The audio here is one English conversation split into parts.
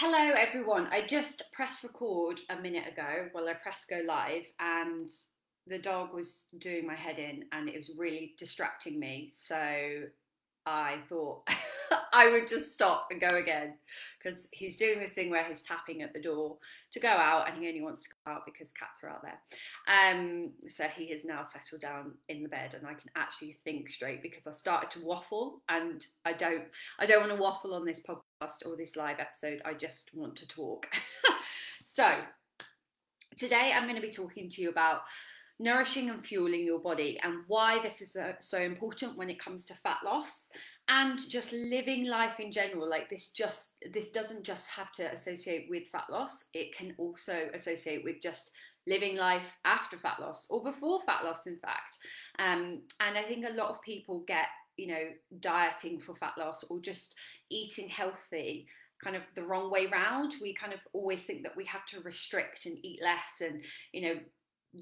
Hello everyone, I just pressed record a minute ago while I pressed go live and the dog was doing my head in and it was really distracting me, so I thought I would just stop and go again because he's doing this thing where he's tapping at the door to go out and he only wants to go out because cats are out there. So he is now settled down in the bed and I can actually think straight because I started to waffle and I don't want to waffle on this podcast or this live episode. I just want to talk. So today I'm going to be talking to you about nourishing and fueling your body and why this is so important when it comes to fat loss and just living life in general. Like this doesn't just have to associate with fat loss, it can also associate with just living life after fat loss or before fat loss, in fact. And I think a lot of people get, you know, dieting for fat loss or just eating healthy kind of the wrong way round. We kind of always think that we have to restrict and eat less and, you know,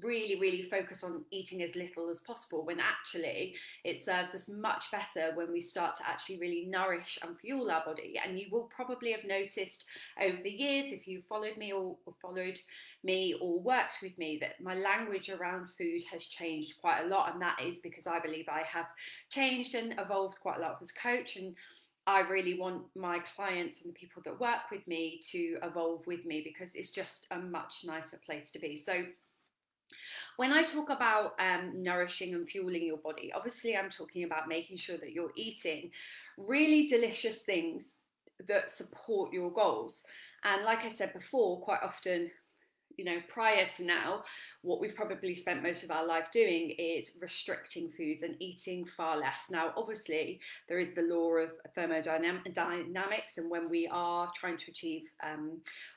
really focus on eating as little as possible, when actually it serves us much better when we start to actually really nourish and fuel our body. And you will probably have noticed over the years, if you followed me or worked with me, that my language around food has changed quite a lot, and that is because I believe I have changed and evolved quite a lot as a coach, and I really want my clients and the people that work with me to evolve with me because it's just a much nicer place to be. So when I talk about nourishing and fueling your body, obviously I'm talking about making sure that you're eating really delicious things that support your goals. And like I said before, quite often, you know, prior to now, what we've probably spent most of our life doing is restricting foods and eating far less. Now, obviously, there is the law of thermodynamics, and when we are trying to achieve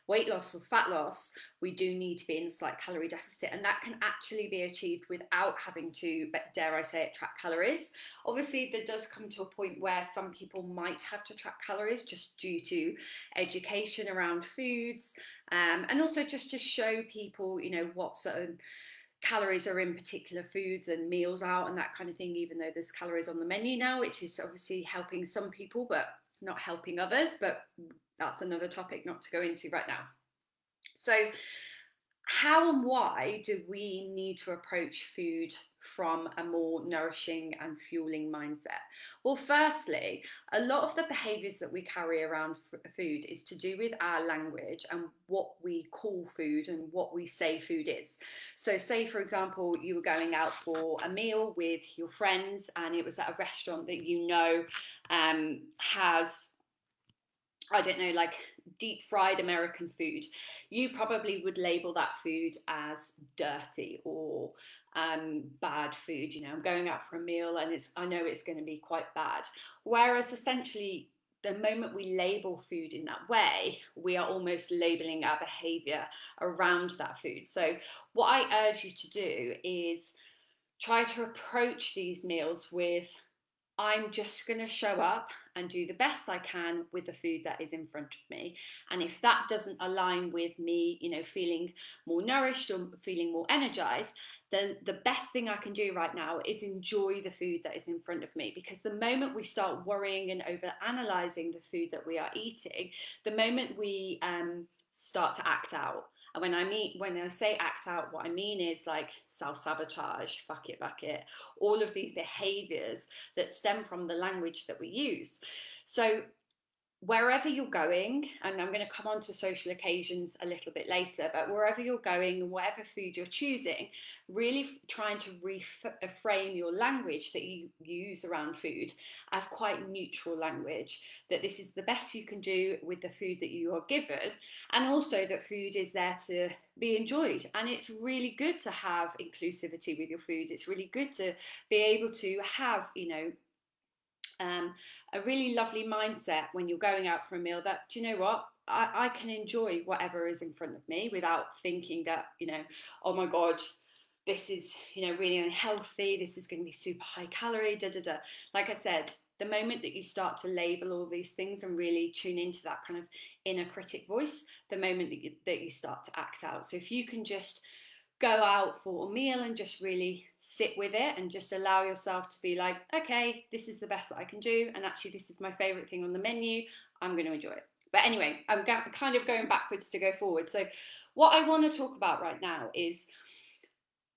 weight loss or fat loss, we do need to be in a slight calorie deficit, and that can actually be achieved without having to, dare I say it, track calories. Obviously, there does come to a point where some people might have to track calories just due to education around foods, and also just to show people, you know, what certain calories are in particular foods and meals out and that kind of thing, even though there's calories on the menu now, which is obviously helping some people but not helping others, but that's another topic not to go into right now. So how and why do we need to approach food from a more nourishing and fueling mindset? Well, firstly, a lot of the behaviours that we carry around food is to do with our language and what we call food and what we say food is. So say, for example, you were going out for a meal with your friends and it was at a restaurant that, you know, has, I don't know, like deep fried American food. You probably would label that food as dirty or bad food. You know, I'm going out for a meal and I know it's going to be quite bad. Whereas essentially, the moment we label food in that way, we are almost labeling our behavior around that food. So what I urge you to do is try to approach these meals with, I'm just going to show up and do the best I can with the food that is in front of me. And if that doesn't align with me, you know, feeling more nourished or feeling more energized, the best thing I can do right now is enjoy the food that is in front of me. Because the moment we start worrying and over analyzing the food that we are eating, the moment we start to act out. And when I say act out, what I mean is like self-sabotage, fuck it, bucket, all of these behaviours that stem from the language that we use. So wherever you're going, and I'm going to come on to social occasions a little bit later, but wherever you're going and whatever food you're choosing, really trying to reframe your language that you use around food as quite neutral language, that this is the best you can do with the food that you are given, and also that food is there to be enjoyed. And it's really good to have inclusivity with your food. It's really good to be able to have, you know, a really lovely mindset when you're going out for a meal that, do you know what, I can enjoy whatever is in front of me without thinking that, you know, oh my God, this is, you know, really unhealthy, this is going to be super high calorie, Like I said, the moment that you start to label all these things and really tune into that kind of inner critic voice, the moment that you start to act out. So if you can just go out for a meal and just really sit with it and just allow yourself to be like, okay, this is the best that I can do, and actually this is my favorite thing on the menu, I'm going to enjoy it. But anyway, I'm kind of going backwards to go forward. So what I want to talk about right now is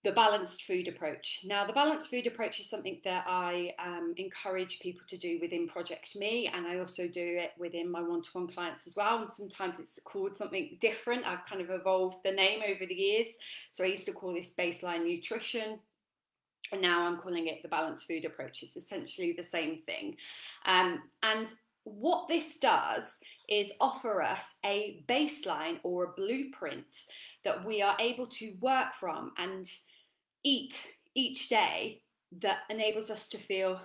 the balanced food approach. Now, the balanced food approach is something that I encourage people to do within Project Me, and I also do it within my one-to-one clients as well. And sometimes it's called something different. I've kind of evolved the name over the years. So I used to call this baseline nutrition, and now I'm calling it the balanced food approach. It's essentially the same thing. And what this does is offer us a baseline or a blueprint that we are able to work from and eat each day that enables us to feel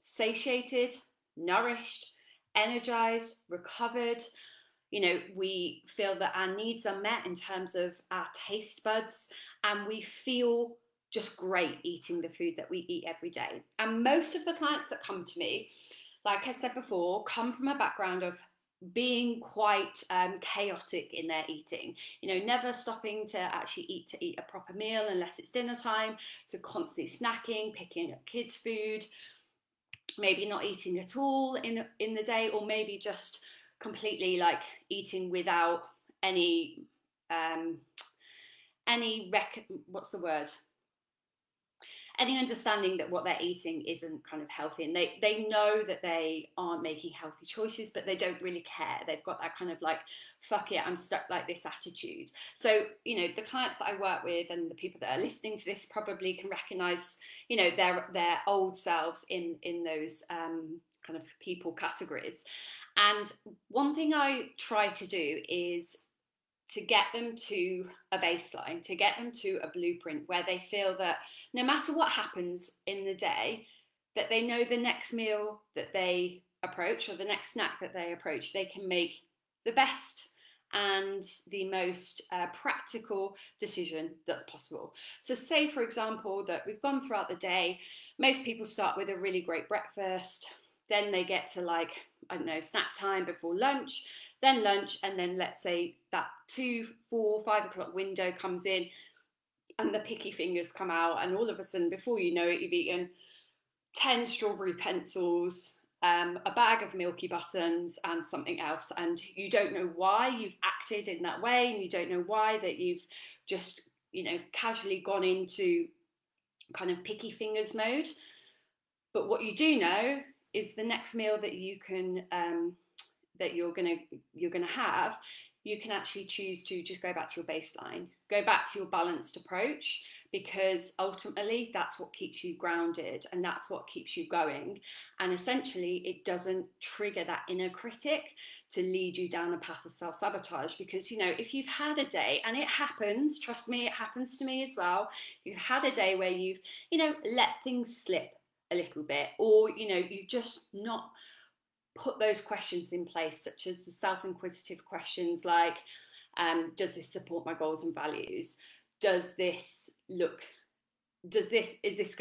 satiated, nourished, energized, recovered. You know, we feel that our needs are met in terms of our taste buds, and we feel just great eating the food that we eat every day. And most of the clients that come to me, like I said before, come from a background of being quite chaotic in their eating, you know, never stopping to actually eat a proper meal unless it's dinner time. So constantly snacking, picking up kids' food, maybe not eating at all in the day, or maybe just completely like eating without any understanding that what they're eating isn't kind of healthy, and they know that they aren't making healthy choices, but they don't really care. They've got that kind of like, fuck it, I'm stuck like this attitude. So, you know, the clients that I work with and the people that are listening to this probably can recognize, you know, their old selves in those kind of people categories. And one thing I try to do is to get them to a baseline, to get them to a blueprint where they feel that no matter what happens in the day, that they know the next meal that they approach or the next snack that they approach, they can make the best and the most practical decision that's possible. So say, for example, that we've gone throughout the day, most people start with a really great breakfast, then they get to like, I don't know, snack time before lunch, then lunch, and then let's say that 2, 4, 5 o'clock window comes in and the picky fingers come out, and all of a sudden before you know it you've eaten 10 strawberry pencils, a bag of Milky Buttons and something else, and you don't know why you've acted in that way, and you don't know why that you've just, you know, casually gone into kind of picky fingers mode. But what you do know is the next meal that you can that you're gonna have, you can actually choose to just go back to your baseline, go back to your balanced approach, because ultimately that's what keeps you grounded and that's what keeps you going. And essentially it doesn't trigger that inner critic to lead you down a path of self-sabotage, because, you know, if you've had a day, and it happens, trust me, it happens to me as well, you've had a day where you've, you know, let things slip a little bit, or, you know, you've just not put those questions in place, such as the self-inquisitive questions like, does this support my goals and values? Is this going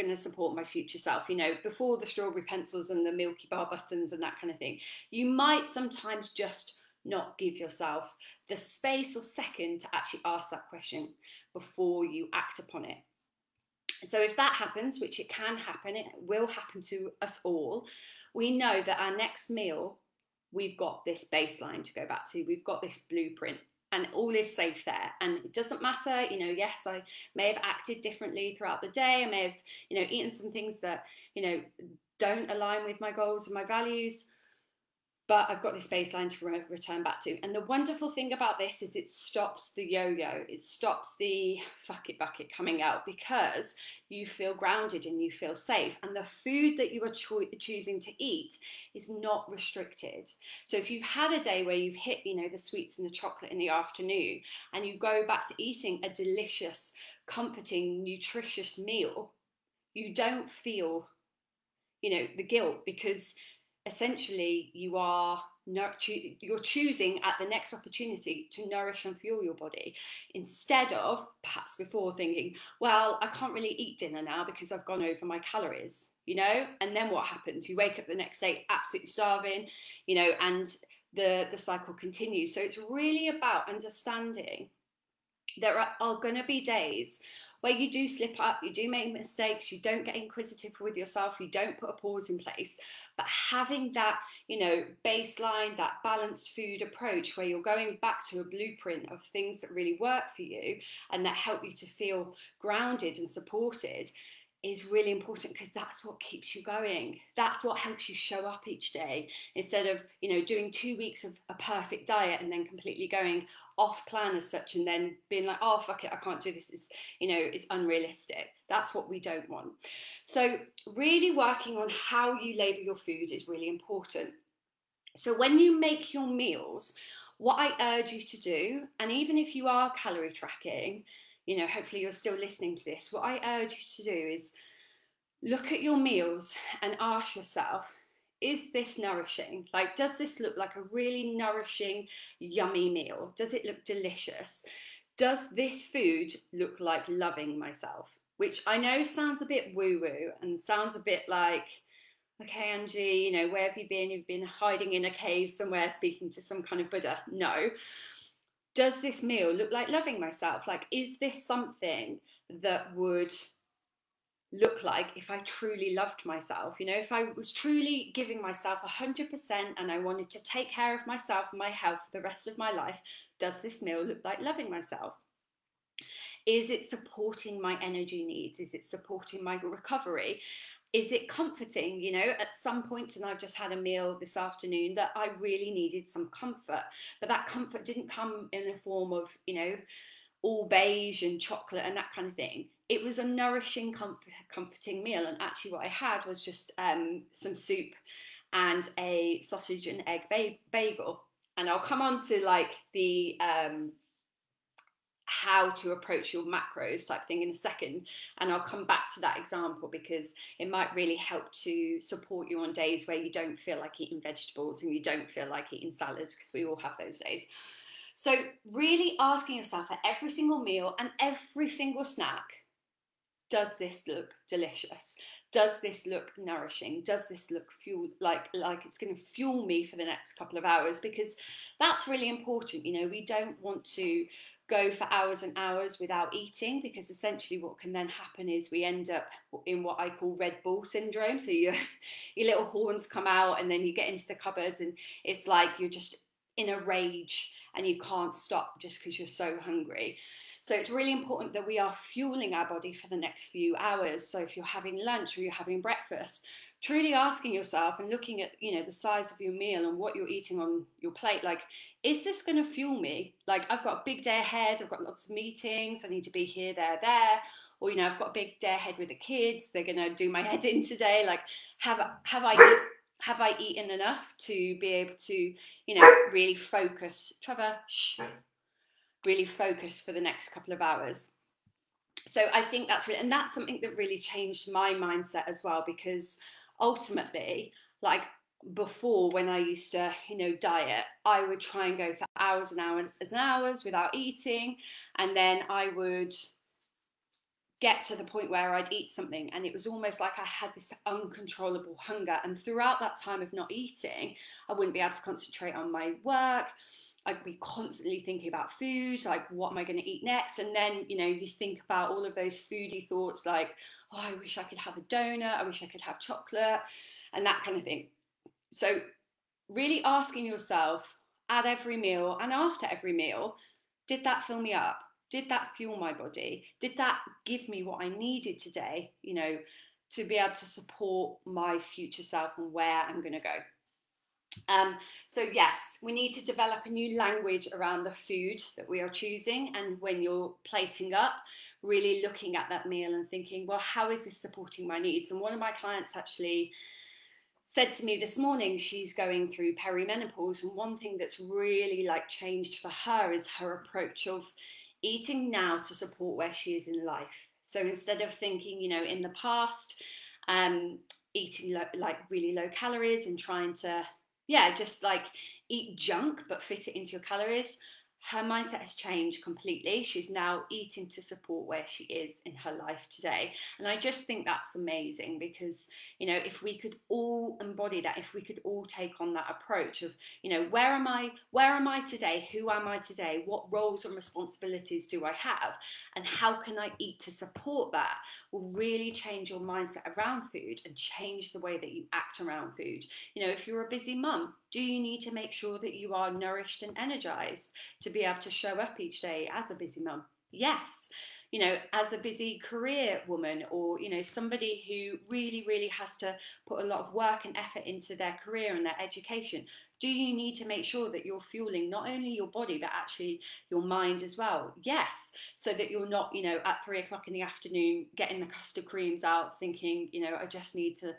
to support my future self? You know, before the strawberry pencils and the Milky Bar buttons and that kind of thing, you might sometimes just not give yourself the space or second to actually ask that question before you act upon it. So if that happens, which it can happen, it will happen to us all, we know that our next meal, we've got this baseline to go back to, we've got this blueprint, and all is safe there. And it doesn't matter, you know, yes, I may have acted differently throughout the day, I may have, you know, eaten some things that, you know, don't align with my goals and my values, but I've got this baseline to return back to. And the wonderful thing about this is it stops the yo-yo, it stops the fuck it bucket coming out, because you feel grounded and you feel safe. And the food that you are choosing to eat is not restricted. So if you've had a day where you've hit, you know, the sweets and the chocolate in the afternoon, and you go back to eating a delicious, comforting, nutritious meal, you don't feel, you know, the guilt, because essentially you are you're choosing at the next opportunity to nourish and fuel your body, instead of perhaps before thinking, well, I can't really eat dinner now because I've gone over my calories, you know. And then what happens? You wake up the next day absolutely starving, you know, and the cycle continues. So it's really about understanding there are going to be days where you do slip up, you do make mistakes, you don't get inquisitive with yourself, you don't put a pause in place, But having that, you know, baseline, that balanced food approach where you're going back to a blueprint of things that really work for you and that help you to feel grounded and supported is really important, because that's what keeps you going. That's what helps you show up each day, instead of, you know, doing 2 weeks of a perfect diet and then completely going off plan as such and then being like, oh, fuck it, I can't do this. It's, you know, it's unrealistic. That's what we don't want. So really working on how you label your food is really important. So when you make your meals, what I urge you to do, and even if you are calorie tracking, you know, hopefully you're still listening to this, what I urge you to do is look at your meals and ask yourself, is this nourishing? Like, does this look like a really nourishing, yummy meal? Does it look delicious? Does this food look like loving myself? Which I know sounds a bit woo-woo and sounds a bit like, okay, Angie, you know, where have you been? You've been hiding in a cave somewhere speaking to some kind of Buddha. No. Does this meal look like loving myself? Like, is this something that would look like if I truly loved myself? You know, if I was truly giving myself 100% and I wanted to take care of myself and my health for the rest of my life, does this meal look like loving myself? Is it supporting my energy needs? Is it supporting my recovery? Is it comforting? You know, at some point, and I've just had a meal this afternoon that I really needed some comfort, but that comfort didn't come in a form of, you know, all beige and chocolate and that kind of thing. It was a nourishing, comforting meal. And actually what I had was just some soup and a sausage and egg bagel. And I'll come on to like the how to approach your macros type thing in a second, and I'll come back to that example because it might really help to support you on days where you don't feel like eating vegetables and you don't feel like eating salads, because we all have those days. So really asking yourself at every single meal and every single snack, does this look delicious? Does this look nourishing? Does this look like it's going to fuel me for the next couple of hours? Because that's really important. You know, we don't want to go for hours and hours without eating, because essentially what can then happen is we end up in what I call Red Bull syndrome. So your little horns come out and then you get into the cupboards and it's like you're just in a rage and you can't stop just because you're so hungry. So it's really important that we are fueling our body for the next few hours. So if you're having lunch or you're having breakfast, truly asking yourself and looking at, you know, the size of your meal and what you're eating on your plate, like, is this going to fuel me? Like, I've got a big day ahead, I've got lots of meetings, I need to be here, there, or, you know, I've got a big day ahead with the kids, they're going to do my head in today. Like, have I eaten enough to be able to, you know, really focus, Trevor, shh, really focus for the next couple of hours? So I think that's really, and that's something that really changed my mindset as well, because ultimately, like before, when I used to, you know, diet, I would try and go for hours and hours and hours without eating, and then I would get to the point where I'd eat something and it was almost like I had this uncontrollable hunger, and throughout that time of not eating, I wouldn't be able to concentrate on my work. I'd be constantly thinking about food, like, what am I going to eat next? And then, you know, you think about all of those foodie thoughts, like, oh, I wish I could have a donut, I wish I could have chocolate, and that kind of thing. So really asking yourself at every meal and after every meal, did that fill me up? Did that fuel my body? Did that give me what I needed today, you know, to be able to support my future self and where I'm going to go? So yes, we need to develop a new language around the food that we are choosing, and when you're plating up, really looking at that meal and thinking, well, how is this supporting my needs? And one of my clients actually said to me this morning, she's going through perimenopause, and one thing that's really like changed for her is her approach of eating now to support where she is in life. So instead of thinking, you know, in the past, eating like really low calories and trying to, yeah, just like eat junk but fit it into your calories, her mindset has changed completely. She's now eating to support where she is in her life today. And I just think that's amazing because, you know, if we could all embody that, if we could all take on that approach of, you know, where am I today? Who am I today? What roles and responsibilities do I have? And how can I eat to support that? Will really change your mindset around food and change the way that you act around food. You know, if you're a busy mum, do you need to make sure that you are nourished and energized to be able to show up each day as a busy mum? Yes. You know, as a busy career woman, or, you know, somebody who really, really has to put a lot of work and effort into their career and their education, do you need to make sure that you're fueling not only your body, but actually your mind as well? Yes. So that you're not, you know, at 3 o'clock in the afternoon getting the custard creams out thinking, you know, I just need to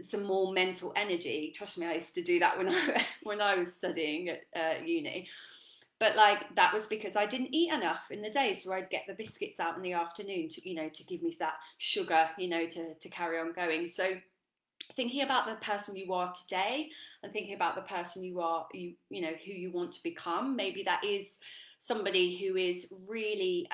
some more mental energy. Trust me, I used to do that when I was studying at uni. But like, that was because I didn't eat enough in the day, so I'd get the biscuits out in the afternoon to, you know, to give me that sugar, you know, to carry on going. So thinking about the person you are today and thinking about the person you are, you know, who you want to become. Maybe that is somebody who is really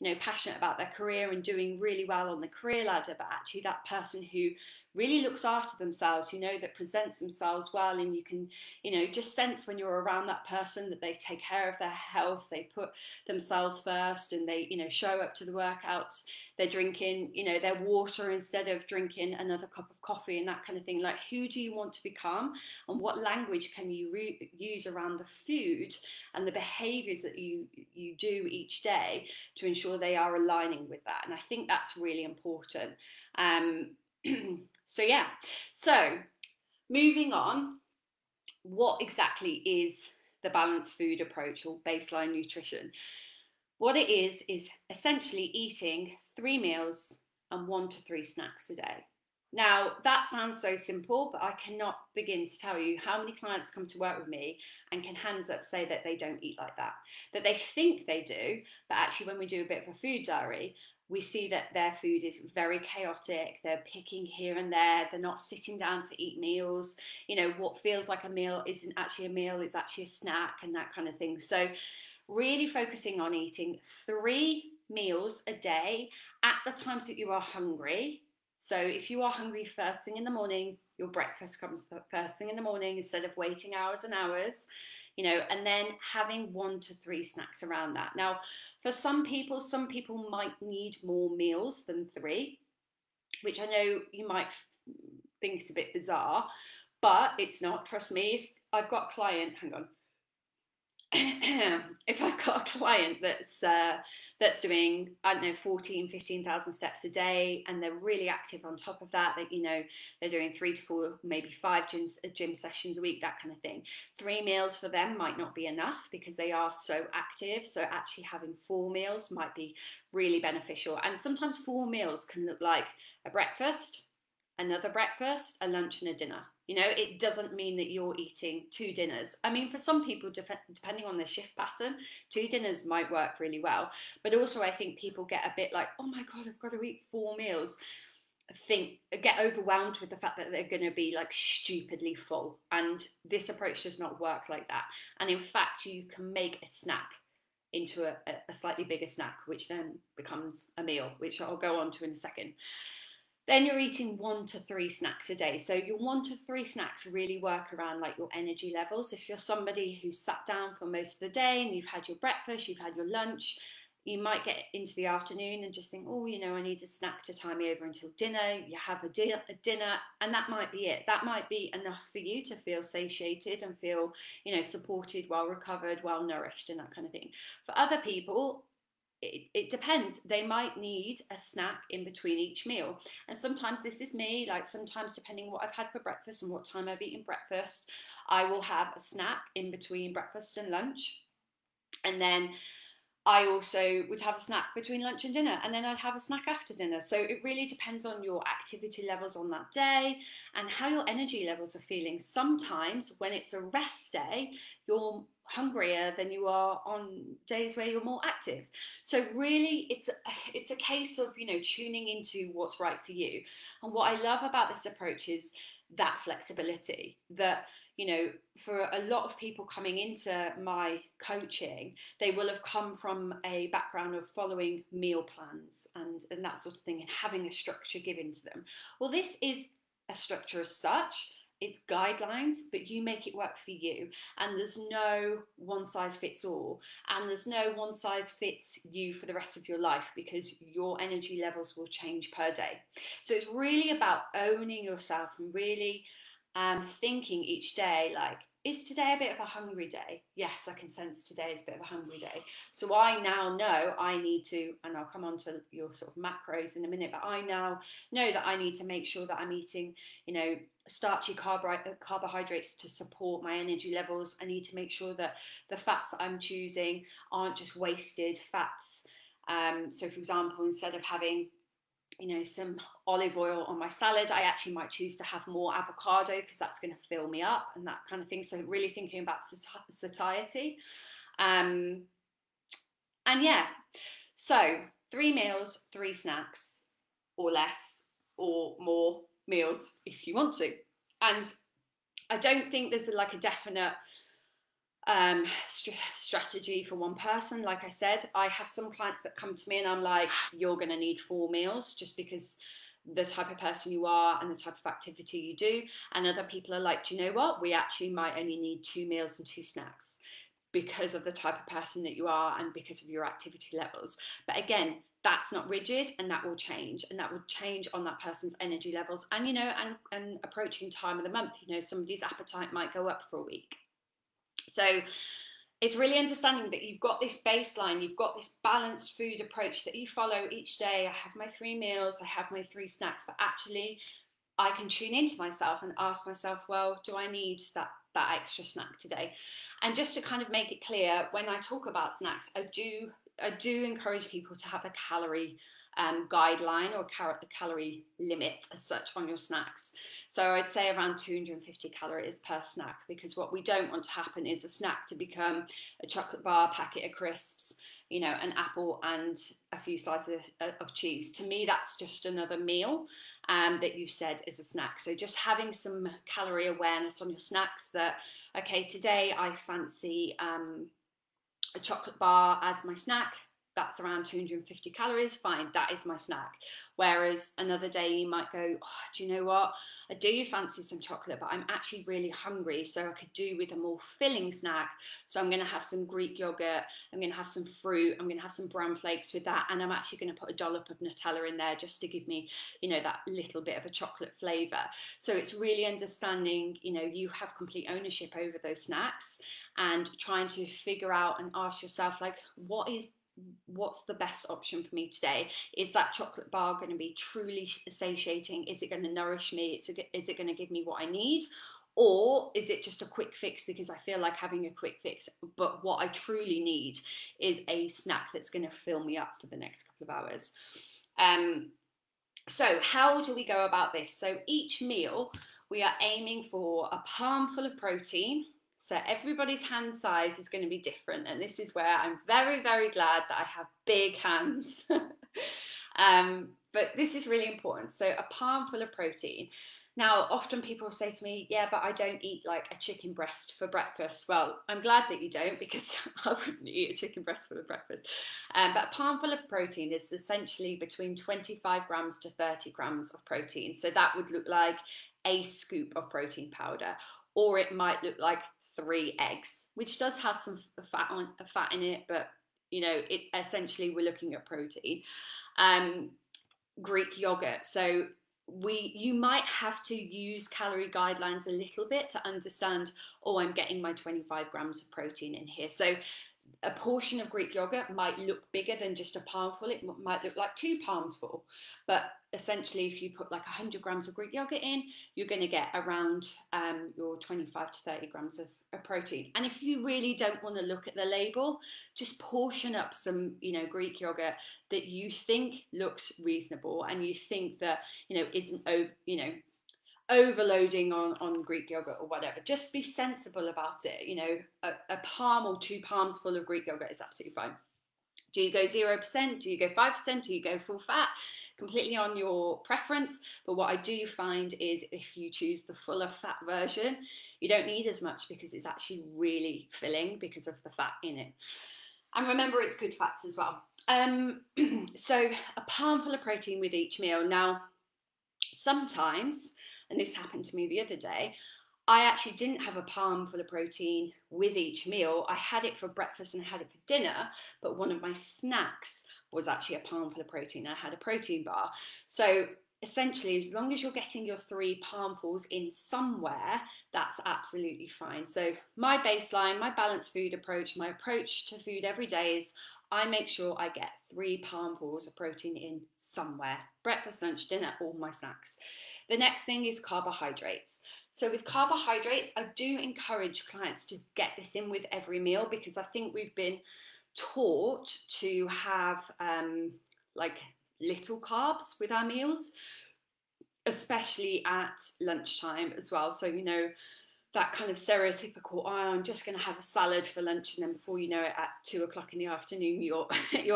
you know, passionate about their career and doing really well on the career ladder, but actually that person who really looks after themselves, you know, that presents themselves well, and you can, you know, just sense when you're around that person that they take care of their health, they put themselves first, and they, you know, show up to the workouts, they're drinking, you know, their water instead of drinking another cup of coffee and that kind of thing. Like, who do you want to become, and what language can you use around the food and the behaviors that you do each day to ensure they are aligning with that? And I think that's really important. So yeah, so moving on, what exactly is the balanced food approach or baseline nutrition? What it is essentially eating 3 meals and 1 to 3 snacks a day. Now, that sounds so simple, but I cannot begin to tell you how many clients come to work with me and can hands up say that they don't eat like that, that they think they do, but actually when we do a bit of a food diary, we see that their food is very chaotic. They're picking here and there. They're not sitting down to eat meals. You know, what feels like a meal isn't actually a meal, it's actually a snack and that kind of thing. So really focusing on eating 3 meals a day at the times that you are hungry. So if you are hungry first thing in the morning, your breakfast comes first thing in the morning instead of waiting hours and hours. You know, and then having 1 to 3 snacks around that. Now, for some people might need more meals than 3, which I know you might think is a bit bizarre, but it's not. Trust me, if I've got a client, hang on, if I've got a client that's doing, I don't know, 14, 15,000 steps a day, and they're really active on top of that, that, you know, they're doing 3 to 4, maybe 5 gym sessions a week, that kind of thing. 3 meals for them might not be enough because they are so active. So actually having 4 meals might be really beneficial. And sometimes 4 meals can look like a breakfast, another breakfast, a lunch and a dinner. You know, it doesn't mean that you're eating 2 dinners. I mean, for some people, depending on their shift pattern, 2 dinners might work really well. But also I think people get a bit like, oh my God, I've got to eat 4 meals. Get overwhelmed with the fact that they're going to be like stupidly full. And this approach does not work like that. And in fact, you can make a snack into a slightly bigger snack, which then becomes a meal, which I'll go on to in a second. Then you're eating 1 to 3 snacks a day. So your 1 to 3 snacks really work around like your energy levels. If you're somebody who's sat down for most of the day and you've had your breakfast, you've had your lunch, you might get into the afternoon and just think, oh, you know, I need a snack to tie me over until dinner. You have a dinner, and that might be it. That might be enough for you to feel satiated and feel, you know, supported, well recovered, well nourished and that kind of thing. For other people, it depends. They might need a snack in between each meal. And sometimes this is me, like sometimes depending what I've had for breakfast and what time I've eaten breakfast, I will have a snack in between breakfast and lunch. And then I also would have a snack between lunch and dinner, and then I'd have a snack after dinner. So it really depends on your activity levels on that day and how your energy levels are feeling. Sometimes when it's a rest day, you're hungrier than you are on days where you're more active. So really it's a case of, you know, tuning into what's right for you. And what I love about this approach is that flexibility, that, you know, for a lot of people coming into my coaching, they will have come from a background of following meal plans and that sort of thing, and having a structure given to them. Well, this is a structure as such. It's guidelines, but you make it work for you. And there's no one size fits all. And there's no one size fits you for the rest of your life, because your energy levels will change per day. So it's really about owning yourself and really thinking each day, like, is today a bit of a hungry day? Yes, I can sense today is a bit of a hungry day. So I now know I need to, and I'll come on to your sort of macros in a minute, but I now know that I need to make sure that I'm eating, you know, starchy carbohydrates to support my energy levels. I need to make sure that the fats that I'm choosing aren't just wasted fats. So for example, instead of having, you know, some olive oil on my salad, I actually might choose to have more avocado, because that's going to fill me up and that kind of thing. So really thinking about satiety. And yeah, so 3 meals, 3 snacks or less, or more meals if you want to. And I don't think there's like a definite strategy for one person. Like I said, I have some clients that come to me and I'm like, you're going to need 4 meals, just because the type of person you are and the type of activity you do. And other people are like, do you know what, we actually might only need 2 meals and 2 snacks because of the type of person that you are and because of your activity levels. But again, that's not rigid, and that will change, and that will change on that person's energy levels, and you know, and approaching time of the month. You know, somebody's appetite might go up for a week. So it's really understanding that you've got this baseline, you've got this balanced food approach that you follow each day. I have my 3 meals, I have my 3 snacks, but actually I can tune into myself and ask myself, well, do I need that extra snack today? And just to kind of make it clear, when I talk about snacks, I do encourage people to have a calorie guideline or calorie limit as such on your snacks. So I'd say around 250 calories per snack, because what we don't want to happen is a snack to become a chocolate bar, packet of crisps, you know, an apple and a few slices of cheese. To me, that's just another meal that you've said is a snack. So just having some calorie awareness on your snacks, that, okay, today I fancy a chocolate bar as my snack. That's around 250 calories. Fine, that is my snack. Whereas another day you might go, oh, do you know what, I do fancy some chocolate, but I'm actually really hungry, so I could do with a more filling snack. So I'm going to have some Greek yogurt, I'm going to have some fruit, I'm going to have some bran flakes with that, and I'm actually going to put a dollop of Nutella in there just to give me, you know, that little bit of a chocolate flavour. So it's really understanding, you know, you have complete ownership over those snacks, and trying to figure out and ask yourself, like, what's the best option for me today? Is that chocolate bar going to be truly satiating? Is it going to nourish me? Is it going to give me what I need? Or is it just a quick fix because I feel like having a quick fix? But what I truly need is a snack that's going to fill me up for the next couple of hours. So how do we go about this? So each meal, we are aiming for a palm full of protein. So everybody's hand size is going to be different, and this is where I'm very, very glad that I have big hands. But this is really important. So a palm full of protein. Now, often people say to me, yeah, but I don't eat like a chicken breast for breakfast. Well, I'm glad that you don't, because I wouldn't eat a chicken breast for breakfast. But a palm full of protein is essentially between 25 grams to 30 grams of protein. So that would look like a scoop of protein powder, or it might look like 3 eggs, which does have some fat in it, but you know, it essentially we're looking at protein. Greek yogurt. So you might have to use calorie guidelines a little bit to understand, oh, I'm getting my 25 grams of protein in here. So a portion of Greek yogurt might look bigger than just a palm full. It might look like 2 palms full, but essentially if you put like 100 grams of Greek yogurt in, you're going to get around your 25 to 30 grams of protein. And if you really don't want to look at the label, just portion up some, you know, Greek yogurt that you think looks reasonable and you think that, you know, isn't over, you know, overloading on Greek yogurt or whatever. Just be sensible about it. You know, a palm or 2 palms full of Greek yogurt is absolutely fine. Do you go 0%? Do you go 5%? Do you go full fat? Completely on your preference. But what I do find is if you choose the fuller fat version, you don't need as much because it's actually really filling because of the fat in it. And remember, it's good fats as well. So a pound full of protein with each meal. Now, sometimes, and this happened to me the other day, I actually didn't have a palm full of protein with each meal. I had it for breakfast and I had it for dinner, but one of my snacks was actually a palm full of protein. I had a protein bar. So essentially, as long as you're getting your 3 palmfuls in somewhere, that's absolutely fine. So my baseline, my balanced food approach, my approach to food every day is I make sure I get 3 palmfuls of protein in somewhere, breakfast, lunch, dinner, all my snacks. The next thing is carbohydrates. So with carbohydrates, I do encourage clients to get this in with every meal because I think we've been taught to have like little carbs with our meals, especially at lunchtime as well. So, you know, that kind of stereotypical, oh, I'm just going to have a salad for lunch, and then before you know it, at 2 o'clock in the afternoon, you're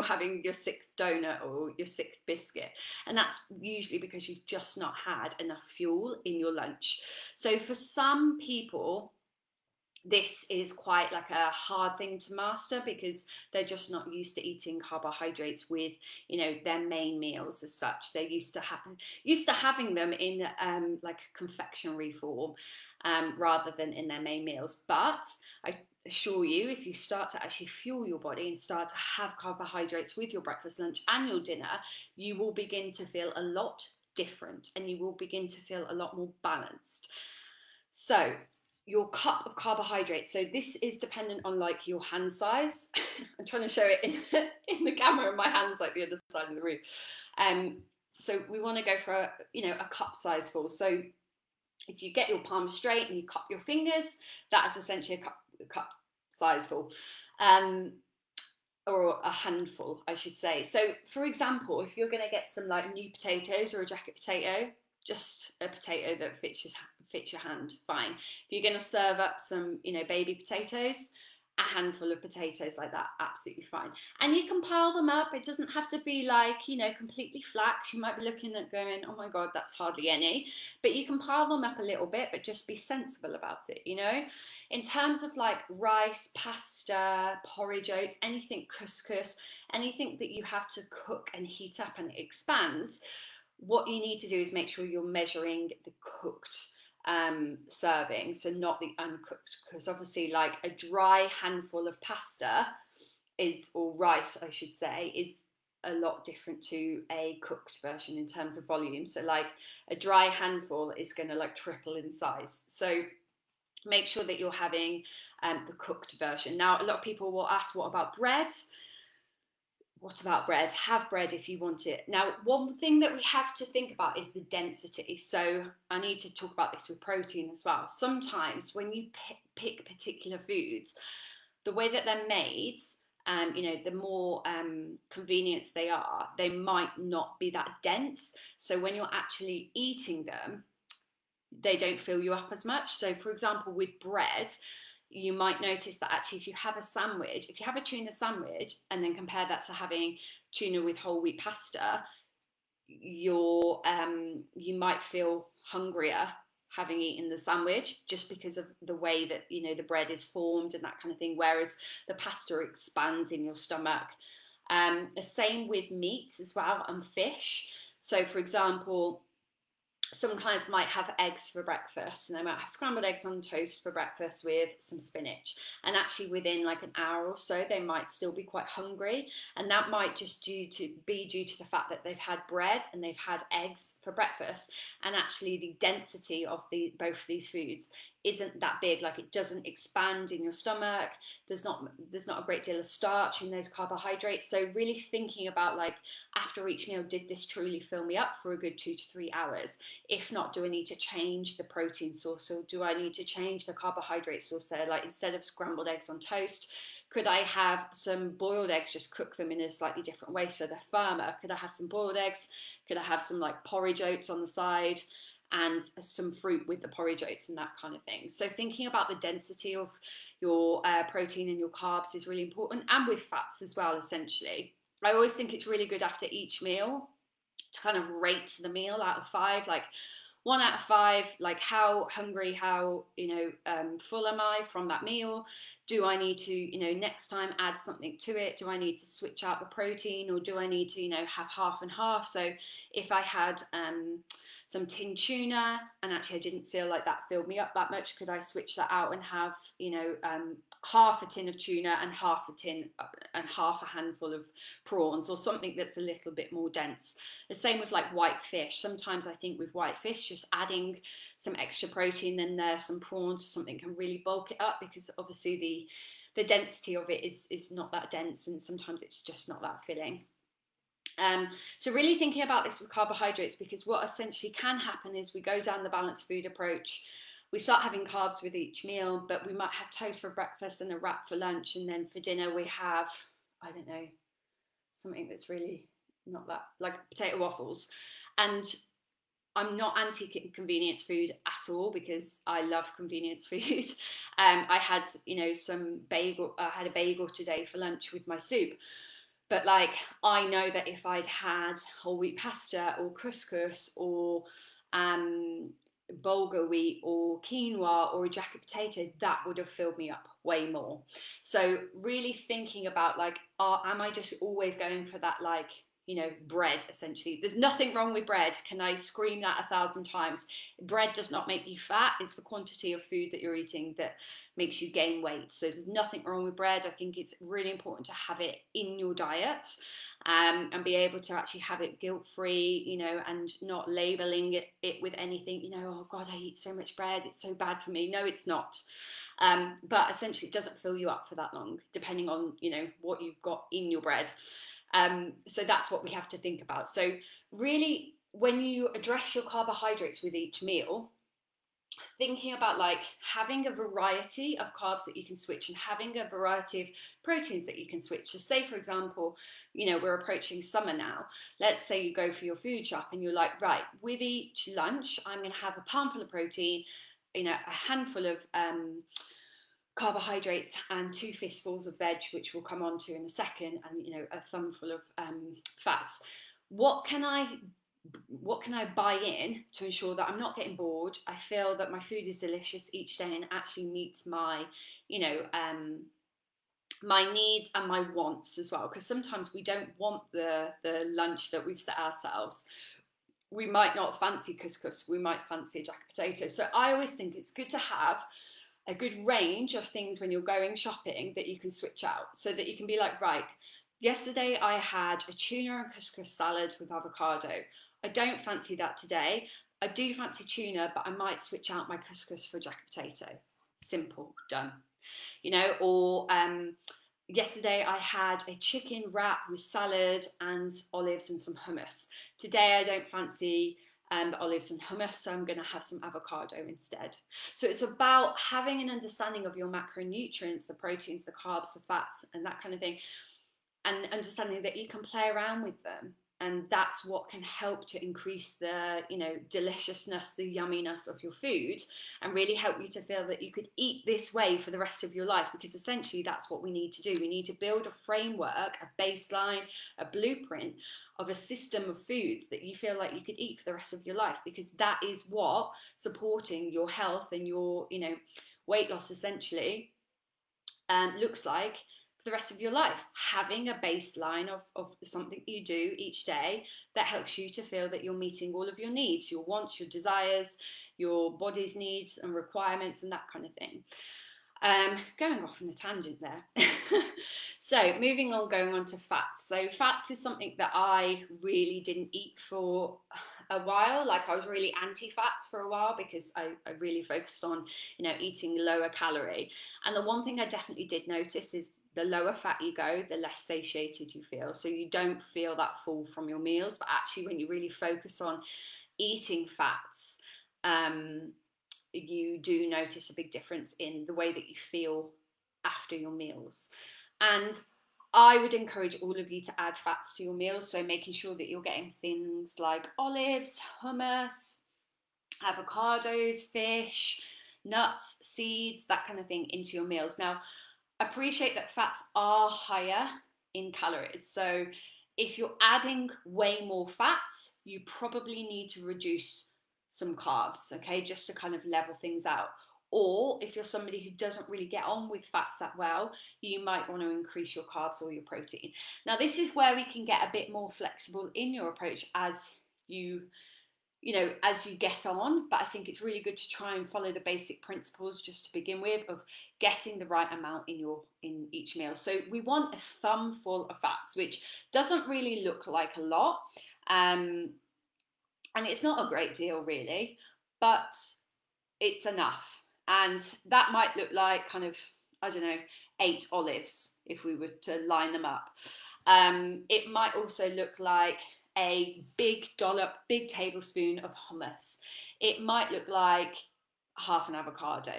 having your 6th donut or your 6th biscuit, and that's usually because you've just not had enough fuel in your lunch. So for some people, this is quite like a hard thing to master because they're just not used to eating carbohydrates with, you know, their main meals as such. They're used to having them in like confectionery form rather than in their main meals. But I assure you, if you start to actually fuel your body and start to have carbohydrates with your breakfast, lunch and your dinner, you will begin to feel a lot different and you will begin to feel a lot more balanced. So your cup of carbohydrates. So this is dependent on like your hand size. I'm trying to show it in the camera and my hand's like the other side of the room. So we want to go for a, you know, a cup size full. So if you get your palm straight and you cup your fingers, that is essentially a cup size full, or a handful, I should say. So for example, if you're going to get some like new potatoes or a jacket potato, just a potato that fits your hand, fine. If you're going to serve up some, you know, baby potatoes, a handful of potatoes like that, absolutely fine. And you can pile them up. It doesn't have to be like, you know, completely flat. You might be looking at going, oh my God, that's hardly any, but you can pile them up a little bit, but just be sensible about it, you know. In terms of like rice, pasta, porridge, oats, anything, couscous, anything that you have to cook and heat up and it expands, what you need to do is make sure you're measuring the cooked serving, so not the uncooked, because obviously like a dry handful of pasta is, or rice I should say, is a lot different to a cooked version in terms of volume. So like a dry handful is going to like triple in size, so make sure that you're having the cooked version. Now a lot of people will ask, what about bread? What about bread? Have bread if you want it. Now, one thing that we have to think about is the density. So I need to talk about this with protein as well. Sometimes when you pick particular foods, the way that they're made, you know, the more convenience they are, they might not be that dense. So when you're actually eating them, they don't fill you up as much. So for example, with bread, you might notice that actually if you have a sandwich, if you have a tuna sandwich and then compare that to having tuna with whole wheat pasta, you're you might feel hungrier having eaten the sandwich just because of the way that, you know, the bread is formed and that kind of thing, whereas the pasta expands in your stomach. The same with meats as well and fish. So for example, some clients might have eggs for breakfast and they might have scrambled eggs on toast for breakfast with some spinach, and actually within like an hour or so they might still be quite hungry, and that might just be due to the fact that they've had bread and they've had eggs for breakfast, and actually the density of both these foods isn't that big. Like it doesn't expand in your stomach, there's not a great deal of starch in those carbohydrates. So really thinking about like, after each meal, did this truly fill me up for a good 2 to 3 hours? If not, do I need to change the protein source, or do I need to change the carbohydrate source there? Like instead of scrambled eggs on toast, could I have some boiled eggs, just cook them in a slightly different way so they're firmer? Could I have some boiled eggs? Could I have some like porridge oats on the side and some fruit with the porridge oats and that kind of thing? So thinking about the density of your protein and your carbs is really important, and with fats as well, essentially. I always think it's really good after each meal to kind of rate the meal out of 5, like 1 out of 5, like how hungry, how, full am I from that meal? Do I need to, next time add something to it? Do I need to switch out the protein, or do I need to, have half and half? So if I had some tin tuna and actually I didn't feel like that filled me up that much, could I switch that out and have, half a tin of tuna and half a handful of prawns, or something that's a little bit more dense? The same with like white fish. Sometimes I think with white fish, just adding some extra protein in there, some prawns or something, can really bulk it up, because obviously the density of it is not that dense, and sometimes it's just not that filling. So really thinking about this with carbohydrates, because what essentially can happen is we go down the balanced food approach. We start having carbs with each meal, but we might have toast for breakfast and a wrap for lunch, and then for dinner we have, I don't know, something that's really not that, like potato waffles. And I'm not anti-convenience food at all, because I love convenience food. I had, I had a bagel today for lunch with my soup. But like, I know that if I'd had whole wheat pasta or couscous or bulgur wheat or quinoa or a jacket potato, that would have filled me up way more. So really thinking about like, am I just always going for that, like, bread, essentially? There's nothing wrong with bread. Can I scream that 1,000 times? Bread does not make you fat. It's the quantity of food that you're eating that makes you gain weight. So there's nothing wrong with bread. I think it's really important to have it in your diet, and be able to actually have it guilt-free, and not labeling it with anything, oh God, I eat so much bread, it's so bad for me. No, it's not. But essentially it doesn't fill you up for that long, depending on, what you've got in your bread. So that's what we have to think about. So really, when you address your carbohydrates with each meal, thinking about like having a variety of carbs that you can switch, and having a variety of proteins that you can switch. So say, for example, we're approaching summer now. Let's say you go for your food shop and you're like, right, with each lunch, I'm going to have a handful of protein, a handful of carbohydrates, and 2 fistfuls of veg, which we'll come on to in a second, and a thumbful of fats. What can I buy in to ensure that I'm not getting bored, I feel that my food is delicious each day and actually meets my my needs and my wants as well? Because sometimes we don't want the lunch that we've set ourselves. We might not fancy couscous, we might fancy a jacket potato. So I always think it's good to have a good range of things when you're going shopping that you can switch out, so that you can be like, right, yesterday I had a tuna and couscous salad with avocado. I don't fancy that today. I do fancy tuna, but I might switch out my couscous for a jacket potato. Simple, done. Or yesterday I had a chicken wrap with salad and olives and some hummus. Today I don't fancy olives and hummus, so I'm going to have some avocado instead. So it's about having an understanding of your macronutrients, the proteins, the carbs, the fats, and that kind of thing, and understanding that you can play around with them. And that's what can help to increase the deliciousness, the yumminess of your food, and really help you to feel that you could eat this way for the rest of your life. Because essentially that's what we need to do. We need to build a framework, a baseline, a blueprint of a system of foods that you feel like you could eat for the rest of your life, because that is what supporting your health and your weight loss essentially looks like for the rest of your life. Having a baseline of something you do each day that helps you to feel that you're meeting all of your needs, your wants, your desires, your body's needs and requirements, and that kind of thing. Going off on a tangent there. So moving on, going on to fats. So fats is something that I really didn't eat for a while. Like I was really anti-fats for a while, because I really focused on, eating lower calorie. And the one thing I definitely did notice is the lower fat you go, the less satiated you feel. So you don't feel that full from your meals, but actually when you really focus on eating fats, you do notice a big difference in the way that you feel after your meals. And I would encourage all of you to add fats to your meals, so making sure that you're getting things like olives, hummus, avocados, fish, nuts, seeds, that kind of thing into your meals. Now, appreciate that fats are higher in calories. So if you're adding way more fats, you probably need to reduce some carbs, okay, just to kind of level things out. Or if you're somebody who doesn't really get on with fats that well, you might want to increase your carbs or your protein. Now, this is where we can get a bit more flexible in your approach as you get on, but I think it's really good to try and follow the basic principles just to begin with of getting the right amount in each meal. So we want a thumbful of fats, which doesn't really look like a lot, and it's not a great deal really, but it's enough. And that might look like kind of, I don't know, 8 olives if we were to line them up. It might also look like a big dollop, big tablespoon of hummus. It might look like half an avocado.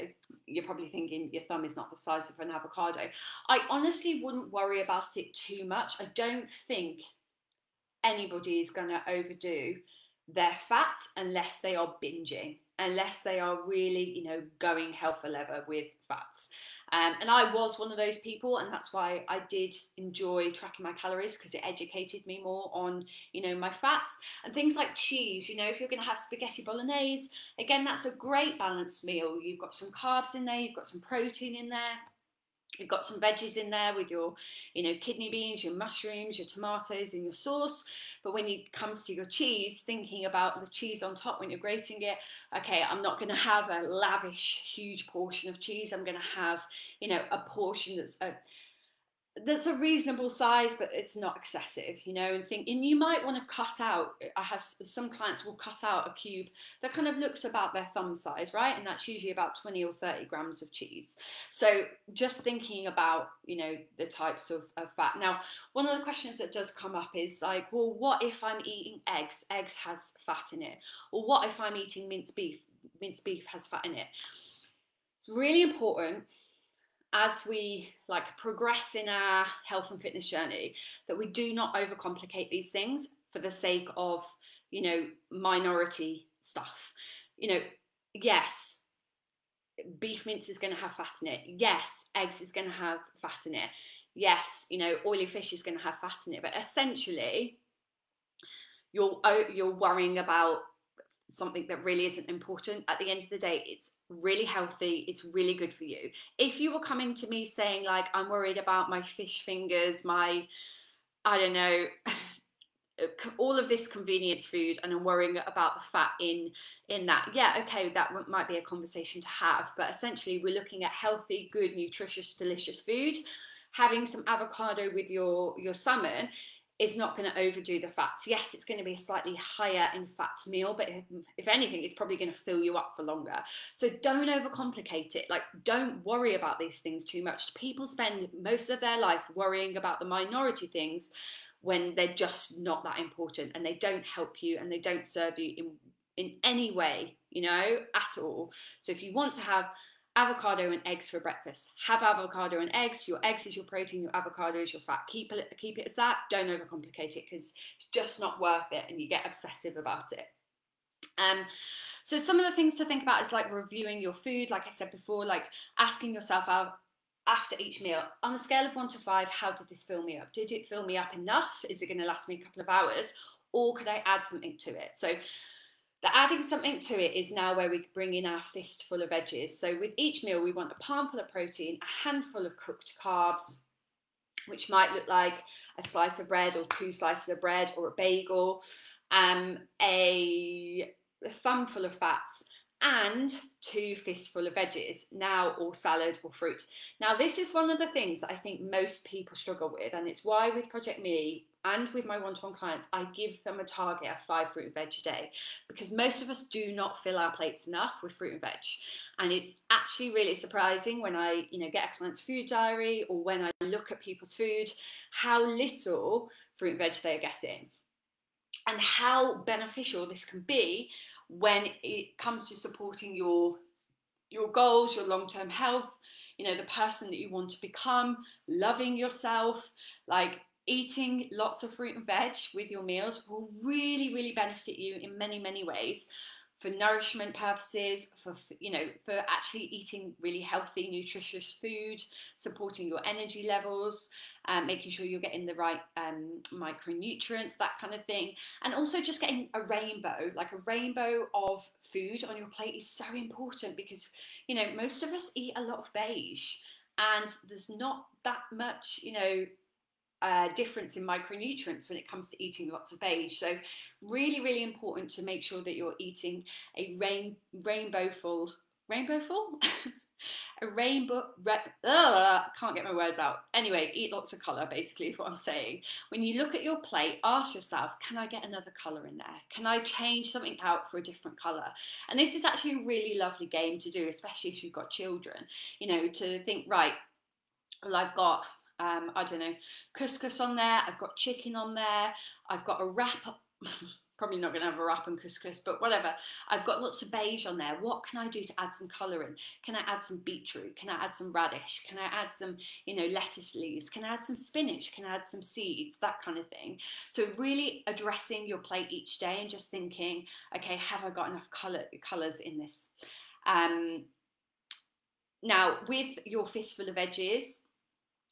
You're probably thinking your thumb is not the size of an avocado. I honestly wouldn't worry about it too much. I don't think anybody is going to overdo their fats unless they are binging, unless they are really, going hell for leather with fats. And I was one of those people, and that's why I did enjoy tracking my calories, because it educated me more on, my fats and things like cheese. If you're going to have spaghetti bolognese, again, that's a great balanced meal. You've got some carbs in there, you've got some protein in there, you've got some veggies in there with your, kidney beans, your mushrooms, your tomatoes and your sauce. But when it comes to your cheese, thinking about the cheese on top when you're grating it, okay, I'm not going to have a lavish, huge portion of cheese. I'm going to have, a portion that's a reasonable size, but it's not excessive, and you might want to cut out. I have some clients will cut out a cube that kind of looks about their thumb size, right? And that's usually about 20 or 30 grams of cheese. So just thinking about, the types of fat. Now, one of the questions that does come up is like, well, what if I'm eating eggs? Eggs has fat in it. Or what if I'm eating minced beef? Minced beef has fat in it. It's really important, as we progress in our health and fitness journey, that we do not overcomplicate these things for the sake of, minority stuff. Yes, beef mince is going to have fat in it. Yes, eggs is going to have fat in it. Yes, oily fish is going to have fat in it. But essentially, you're worrying about something that really isn't important. At the end of the day, it's really healthy, it's really good for you. If you were coming to me saying like, I'm worried about my fish fingers, my, I don't know, all of this convenience food, and I'm worrying about the fat in that, yeah, okay, that might be a conversation to have. But essentially, we're looking at healthy, good, nutritious, delicious food. Having some avocado with your salmon is not going to overdo the fats. Yes, it's going to be a slightly higher in fat meal, but if anything, it's probably going to fill you up for longer. So don't overcomplicate it. Don't worry about these things too much. People spend most of their life worrying about the minority things when they're just not that important, and they don't help you and they don't serve you in any way, at all. So if you want to have avocado and eggs for breakfast, have avocado and eggs. Your eggs is your protein, your avocado is your fat. Keep it as that. Don't overcomplicate it, because it's just not worth it and you get obsessive about it. So some of the things to think about is reviewing your food. Like I said before, asking yourself out after each meal, on a scale of 1 to 5, how did this fill me up? Did it fill me up enough? Is it going to last me a couple of hours, or could I add something to it? So the adding something to it is now where we bring in our fistful of veggies. So with each meal, we want a palmful of protein, a handful of cooked carbs, which might look like a slice of bread or 2 slices of bread or a bagel, a thumbful of fats, and 2 fistful of veggies now, or salad or fruit. Now, this is one of the things that I think most people struggle with, and it's why with Project Me and with my one-to-one clients, I give them a target of 5 fruit and veg a day, because most of us do not fill our plates enough with fruit and veg. And it's actually really surprising when I, get a client's food diary, or when I look at people's food, how little fruit and veg they are getting, and how beneficial this can be when it comes to supporting your goals, your long-term health, the person that you want to become, loving yourself. Eating lots of fruit and veg with your meals will really, really benefit you in many, many ways. for nourishment purposes, for actually eating really healthy, nutritious food, supporting your energy levels, making sure you're getting the right micronutrients, that kind of thing. And also just getting a rainbow, like a rainbow of food on your plate is so important, because, you know, most of us eat a lot of beige and there's not that much, you know, difference in micronutrients when it comes to eating lots of beige. So really, really important to make sure that you're eating a rainbowful a rainbow, can't get my words out. Anyway, eat lots of colour, basically, is what I'm saying. When you look at your plate, ask yourself, can I get another colour in there? Can I change something out for a different colour? And this is actually a really lovely game to do, especially if you've got children, you know, to think, right, well, I've got I don't know, couscous on there, I've got chicken on there, I've got a wrap, probably not going to have a wrap and couscous, but whatever, I've got lots of beige on there, what can I do to add some colour in? Can I add some beetroot? Can I add some radish? Can I add some, you know, lettuce leaves? Can I add some spinach? Can I add some seeds? That kind of thing. So really addressing your plate each day and just thinking, okay, have I got enough colours in this? Now, with your fistful of veggies,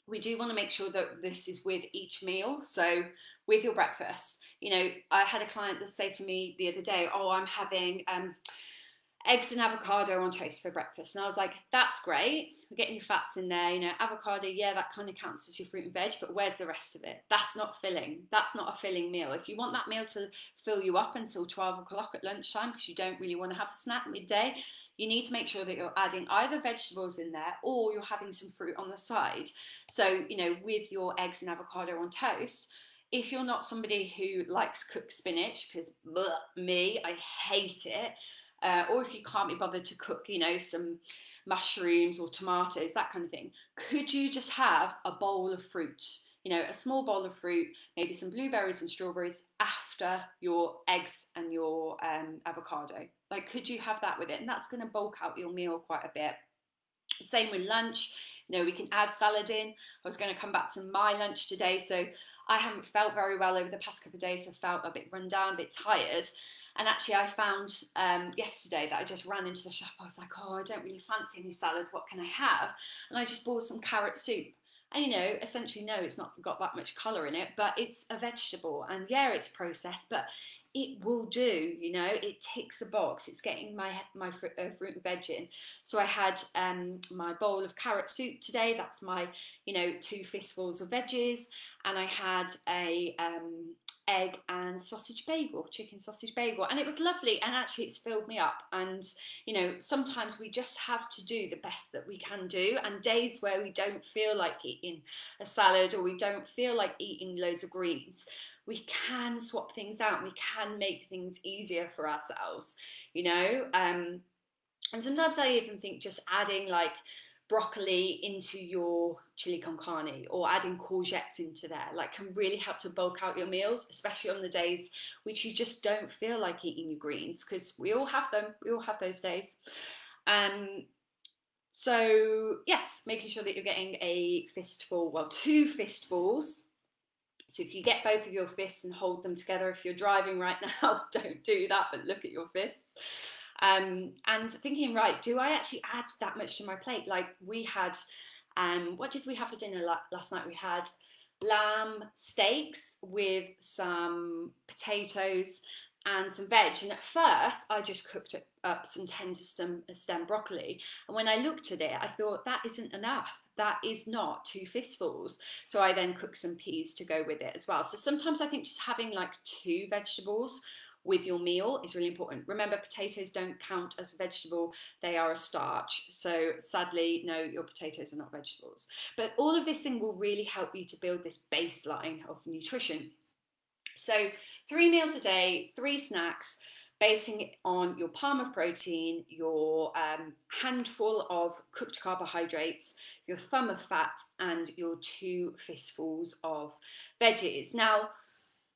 we do want to make sure that this is with each meal. So with your breakfast, you know, I had a client that said to me the other day, oh, I'm having eggs and avocado on toast for breakfast. And I was like, that's great. We're getting your fats in there, you know, avocado, yeah, that kind of counts as your fruit and veg, but where's the rest of it? That's not filling. That's not a filling meal. If you want that meal to fill you up until 12 o'clock at lunchtime, because you don't really want to have a snack midday, you need to make sure that you're adding either vegetables in there or you're having some fruit on the side. So, you know, with your eggs and avocado on toast, if you're not somebody who likes cooked spinach, because me, I hate it, or if you can't be bothered to cook, you know, some mushrooms or tomatoes, that kind of thing, could you just have a bowl of fruit? You know, a small bowl of fruit, maybe some blueberries and strawberries after your eggs and your avocado. Like, could you have that with it? And that's going to bulk out your meal quite a bit. Same with lunch. You know, we can add salad in. I was going to come back to my lunch today. So I haven't felt very well over the past couple of days. I felt a bit run down, a bit tired. And actually I found yesterday that I just ran into the shop. I was like, oh, I don't really fancy any salad. What can I have? And I just bought some carrot soup. And, you know, essentially, no, it's not got that much colour in it, but it's a vegetable and, yeah, it's processed, but it will do, you know, it ticks a box. It's getting my fruit and veg in. So I had my bowl of carrot soup today. That's my, you know, 2 fistfuls of veggies. And I had a egg and sausage bagel, chicken sausage bagel. And it was lovely. And actually it's filled me up. And, you know, sometimes we just have to do the best that we can do. And days where we don't feel like eating a salad or we don't feel like eating loads of greens, we can swap things out. And we can make things easier for ourselves, you know. And sometimes I even think just adding like broccoli into your chili con carne or adding courgettes into there, like, can really help to bulk out your meals, especially on the days which you just don't feel like eating your greens, because we all have them. We all have those days. So yes, making sure that you're getting a fistful, well, 2 fistfuls. So if you get both of your fists and hold them together, if you're driving right now, don't do that, but look at your fists. And thinking, right, do I actually add that much to my plate? Like, we had, what did we have for dinner last night? We had lamb steaks with some potatoes and some veg. And at first I just cooked up some tender stem broccoli. And when I looked at it, I thought, that isn't enough. That is not 2 fistfuls. So I then cooked some peas to go with it as well. So sometimes I think just having like 2 vegetables with your meal is really important. Remember, potatoes don't count as a vegetable, they are a starch. So sadly, no, your potatoes are not vegetables. But all of this thing will really help you to build this baseline of nutrition. So 3 meals a day, 3 snacks, basing it on your palm of protein, your handful of cooked carbohydrates, your thumb of fat, and your 2 fistfuls of veggies. Now,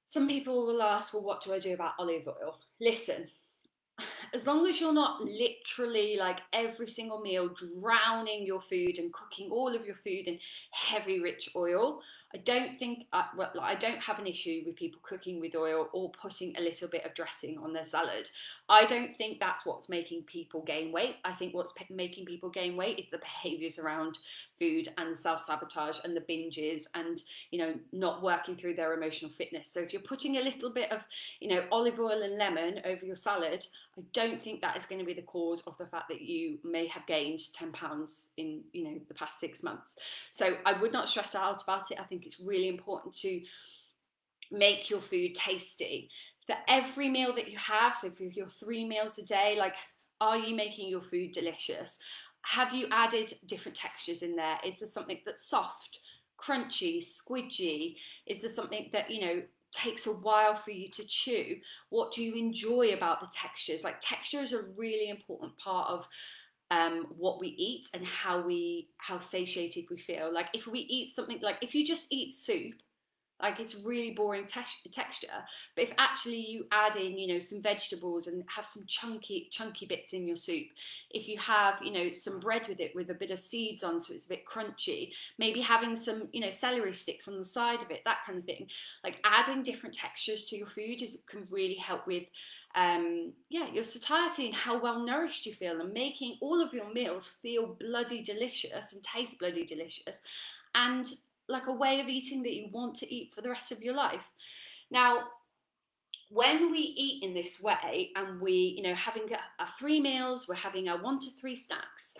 some people will ask, well, what do I do about olive oil? Listen, as long as you're not literally like every single meal drowning your food and cooking all of your food in heavy rich oil, I don't have an issue with people cooking with oil or putting a little bit of dressing on their salad. I don't think that's what's making people gain weight. I think what's making people gain weight is the behaviours around food and self-sabotage and the binges and, you know, not working through their emotional fitness. So if you're putting a little bit of, you know, olive oil and lemon over your salad, I don't think that is going to be the cause of the fact that you may have gained 10 pounds in, you know, the past 6 months. So I would not stress out about it. I think it's really important to make your food tasty. That every meal that you have, so for your 3 meals a day, like, are you making your food delicious? Have you added different textures in there? Is there something that's soft, crunchy, squidgy? Is there something that, you know, takes a while for you to chew? What do you enjoy about the textures? Like, texture is a really important part of what we eat and how satiated we feel. Like, if we eat something, like if you just eat soup, like, it's really boring texture. But if actually you add in, you know, some vegetables and have some chunky bits in your soup, if you have, you know, some bread with it with a bit of seeds on so it's a bit crunchy, maybe having some, you know, celery sticks on the side of it, that kind of thing. Like, adding different textures to your food can really help with your satiety and how well nourished you feel, and making all of your meals feel bloody delicious and taste bloody delicious, and like a way of eating that you want to eat for the rest of your life. Now, when we eat in this way and we, you know, having our 3 meals, we're having our 1 to 3 snacks.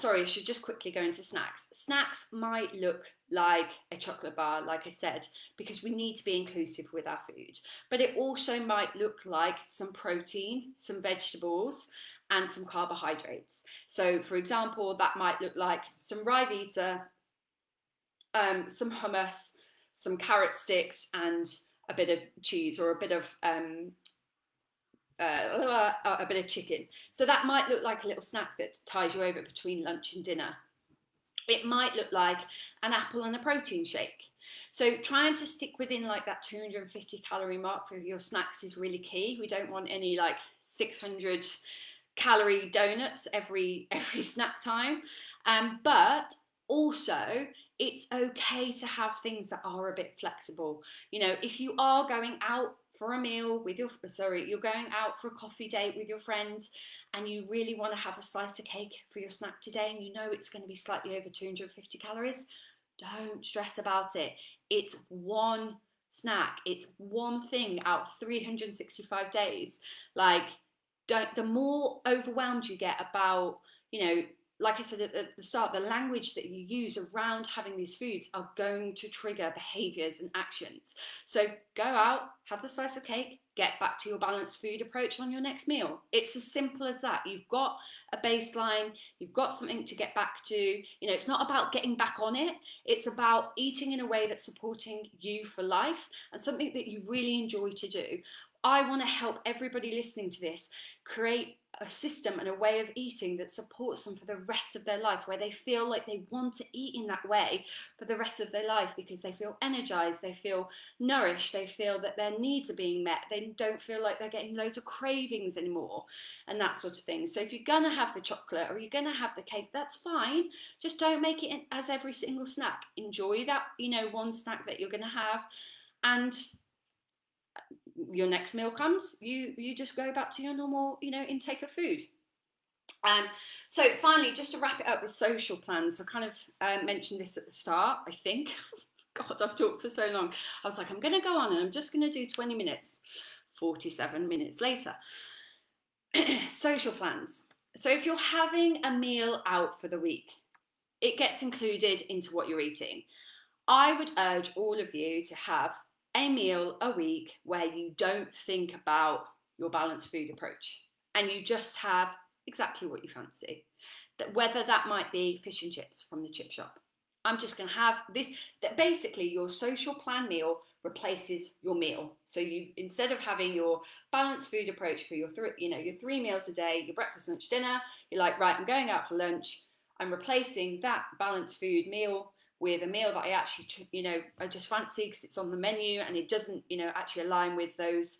Sorry, I should just quickly go into snacks. Snacks might look like a chocolate bar, like I said, because we need to be inclusive with our food. But it also might look like some protein, some vegetables, and some carbohydrates. So, for example, that might look like some rye vita, some hummus, some carrot sticks, and a bit of cheese, or a bit of chicken. So that might look like a little snack that ties you over between lunch and dinner. It might look like an apple and a protein shake. So trying to stick within like that 250 calorie mark for your snacks is really key. We don't want any like 600 calorie donuts every snack time. But also, it's okay to have things that are a bit flexible. You know, if you are going out for a meal with you're going out for a coffee date with your friend, and you really want to have a slice of cake for your snack today, and you know it's going to be slightly over 250 calories, don't stress about it. It's one snack. It's one thing out of 365 days. Like, the more overwhelmed you get about, you know, like I said at the start, the language that you use around having these foods are going to trigger behaviours and actions. So go out, have the slice of cake, get back to your balanced food approach on your next meal. It's as simple as that. You've got a baseline, you've got something to get back to. You know, it's not about getting back on it. It's about eating in a way that's supporting you for life and something that you really enjoy to do. I want to help everybody listening to this create a system and a way of eating that supports them for the rest of their life, where they feel like they want to eat in that way for the rest of their life, because they feel energized, they feel nourished, they feel that their needs are being met, they don't feel like they're getting loads of cravings anymore and that sort of thing. So if you're going to have the chocolate or you're going to have the cake, that's fine. Just don't make it as every single snack. Enjoy that, you know, one snack that you're going to have, and your next meal comes, you just go back to your normal, you know, intake of food. So finally, just to wrap it up with social plans, I kind of mentioned this at the start, I think. God, I've talked for so long. I was like, I'm going to go on and I'm just going to do 20 minutes, 47 minutes later. Social plans. So if you're having a meal out for the week, it gets included into what you're eating. I would urge all of you to have a meal a week where you don't think about your balanced food approach and you just have exactly what you fancy. That whether that might be fish and chips from the chip shop, I'm just going to have this. That basically your social plan meal replaces your meal. So you, instead of having your balanced food approach for your your 3 meals a day, your breakfast, lunch, dinner, you're like, right, I'm going out for lunch. I'm replacing that balanced food meal with a meal that I actually, you know, I just fancy because it's on the menu and it doesn't, you know, actually align with those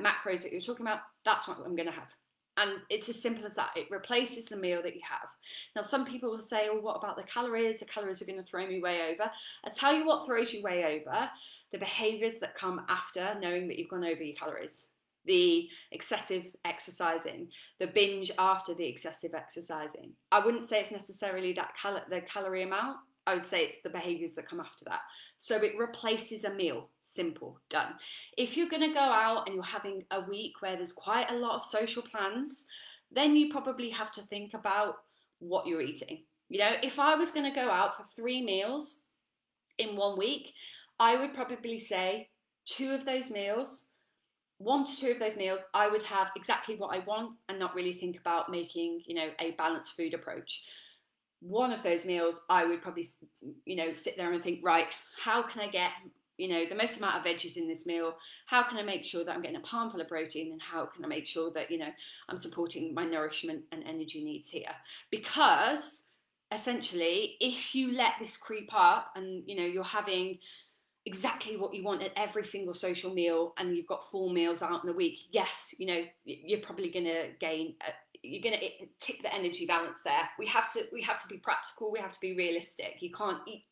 macros that you're talking about, that's what I'm going to have. And it's as simple as that. It replaces the meal that you have. Now, some people will say, well, what about the calories? The calories are going to throw me way over. I'll tell you what throws you way over: the behaviours that come after knowing that you've gone over your calories, the excessive exercising, the binge after the excessive exercising. I wouldn't say it's necessarily that the calorie amount. I would say it's the behaviours that come after that. So it replaces a meal. Simple, done. If you're going to go out and you're having a week where there's quite a lot of social plans, then you probably have to think about what you're eating. You know, if I was going to go out for 3 meals in 1 week, I would probably say 1 to 2 of those meals, I would have exactly what I want and not really think about making, you know, a balanced food approach. One of those meals, I would probably, you know, sit there and think, right, how can I get, you know, the most amount of veggies in this meal? How can I make sure that I'm getting a palm full of protein? And how can I make sure that, you know, I'm supporting my nourishment and energy needs here? Because essentially, if you let this creep up and, you know, you're having exactly what you want at every single social meal and you've got 4 meals out in a week, yes, you know, you're probably going to gain you're going to tick the energy balance there. We have to be practical. We have to be realistic. You can't eat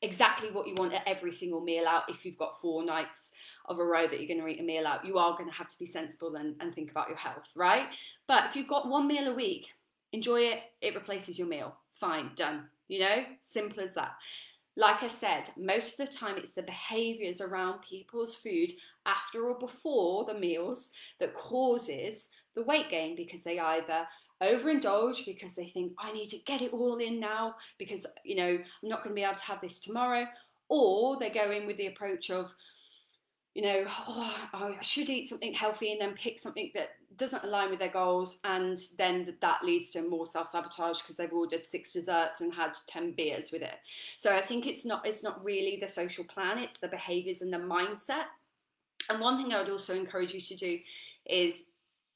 exactly what you want at every single meal out. If you've got 4 nights of a row that you're going to eat a meal out, you are going to have to be sensible and think about your health, right? But if you've got 1 meal a week, enjoy it. It replaces your meal. Fine, done. You know, simple as that. Like I said, most of the time it's the behaviours around people's food after or before the meals that causes the weight gain, because they either overindulge because they think, I need to get it all in now because, you know, I'm not going to be able to have this tomorrow, or they go in with the approach of, you know, oh, I should eat something healthy, and then pick something that doesn't align with their goals, and then that leads to more self-sabotage because they've ordered 6 desserts and had 10 beers with it. So I think it's not really the social plan, it's the behaviours and the mindset. And one thing I would also encourage you to do is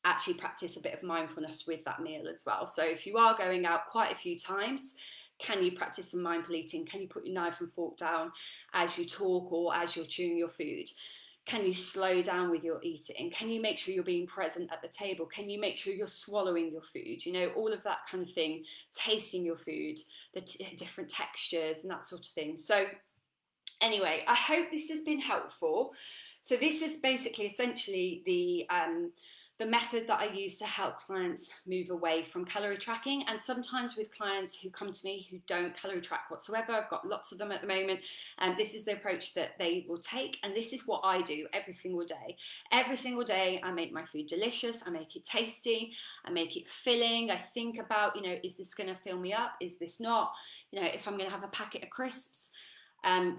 actually practice a bit of mindfulness with that meal as well. So if you are going out quite a few times, can you practice some mindful eating? Can you put your knife and fork down as you talk or as you're chewing your food? Can you slow down with your eating? Can you make sure you're being present at the table? Can you make sure you're swallowing your food? You know, all of that kind of thing, tasting your food, the different textures and that sort of thing. So anyway, I hope this has been helpful. So this is basically essentially the method that I use to help clients move away from calorie tracking. And sometimes with clients who come to me who don't calorie track whatsoever, I've got lots of them at the moment, and this is the approach that they will take. And this is what I do every single day. Every single day I make my food delicious, I make it tasty, I make it filling. I think about, you know, is this going to fill me up? Is this not? You know, if I'm going to have a packet of crisps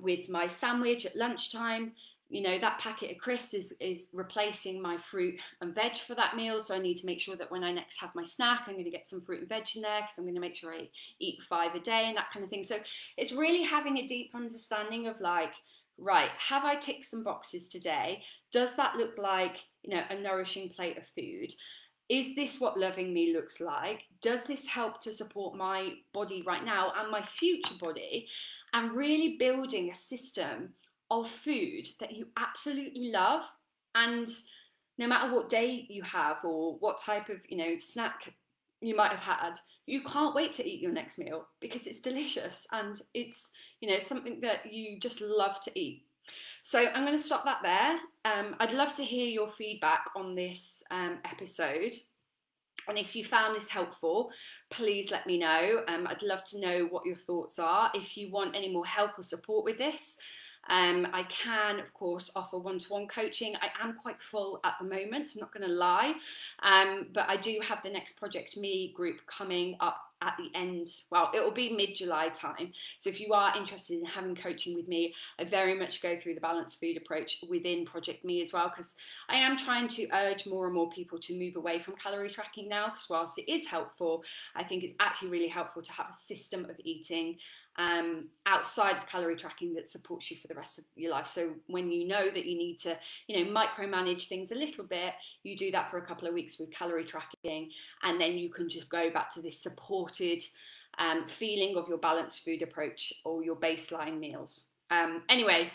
with my sandwich at lunchtime, you know, that packet of crisps is replacing my fruit and veg for that meal. So I need to make sure that when I next have my snack, I'm going to get some fruit and veg in there, because I'm going to make sure I eat 5 a day and that kind of thing. So it's really having a deep understanding of, like, right, have I ticked some boxes today? Does that look like, you know, a nourishing plate of food? Is this what loving me looks like? Does this help to support my body right now and my future body? And really building a system of food that you absolutely love, and no matter what day you have or what type of, you know, snack you might have had, you can't wait to eat your next meal because it's delicious and it's, you know, something that you just love to eat. So I'm going to stop that there. I'd love to hear your feedback on this episode. And if you found this helpful, please let me know. I'd love to know what your thoughts are. If you want any more help or support with this, I can, of course, offer one-to-one coaching. I am quite full at the moment, I'm not going to lie, but I do have the next Project Me group coming up at the end. Well, it will be mid-July time. So if you are interested in having coaching with me, I very much go through the balanced food approach within Project Me as well, because I am trying to urge more and more people to move away from calorie tracking now, because whilst it is helpful, I think it's actually really helpful to have a system of eating outside of calorie tracking that supports you for the rest of your life. So when you know that you need to, you know, micromanage things a little bit, you do that for a couple of weeks with calorie tracking, and then you can just go back to this supported feeling of your balanced food approach or your baseline meals. Anyway,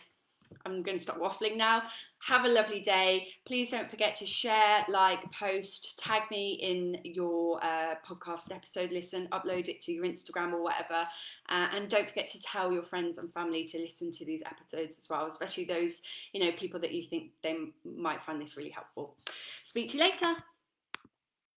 I'm going to stop waffling now. Have a lovely day. Please don't forget to share, like, post, tag me in your podcast episode, listen, upload it to your Instagram or whatever. And don't forget to tell your friends and family to listen to these episodes as well, especially those, you know, people that you think they might find this really helpful. Speak to you later.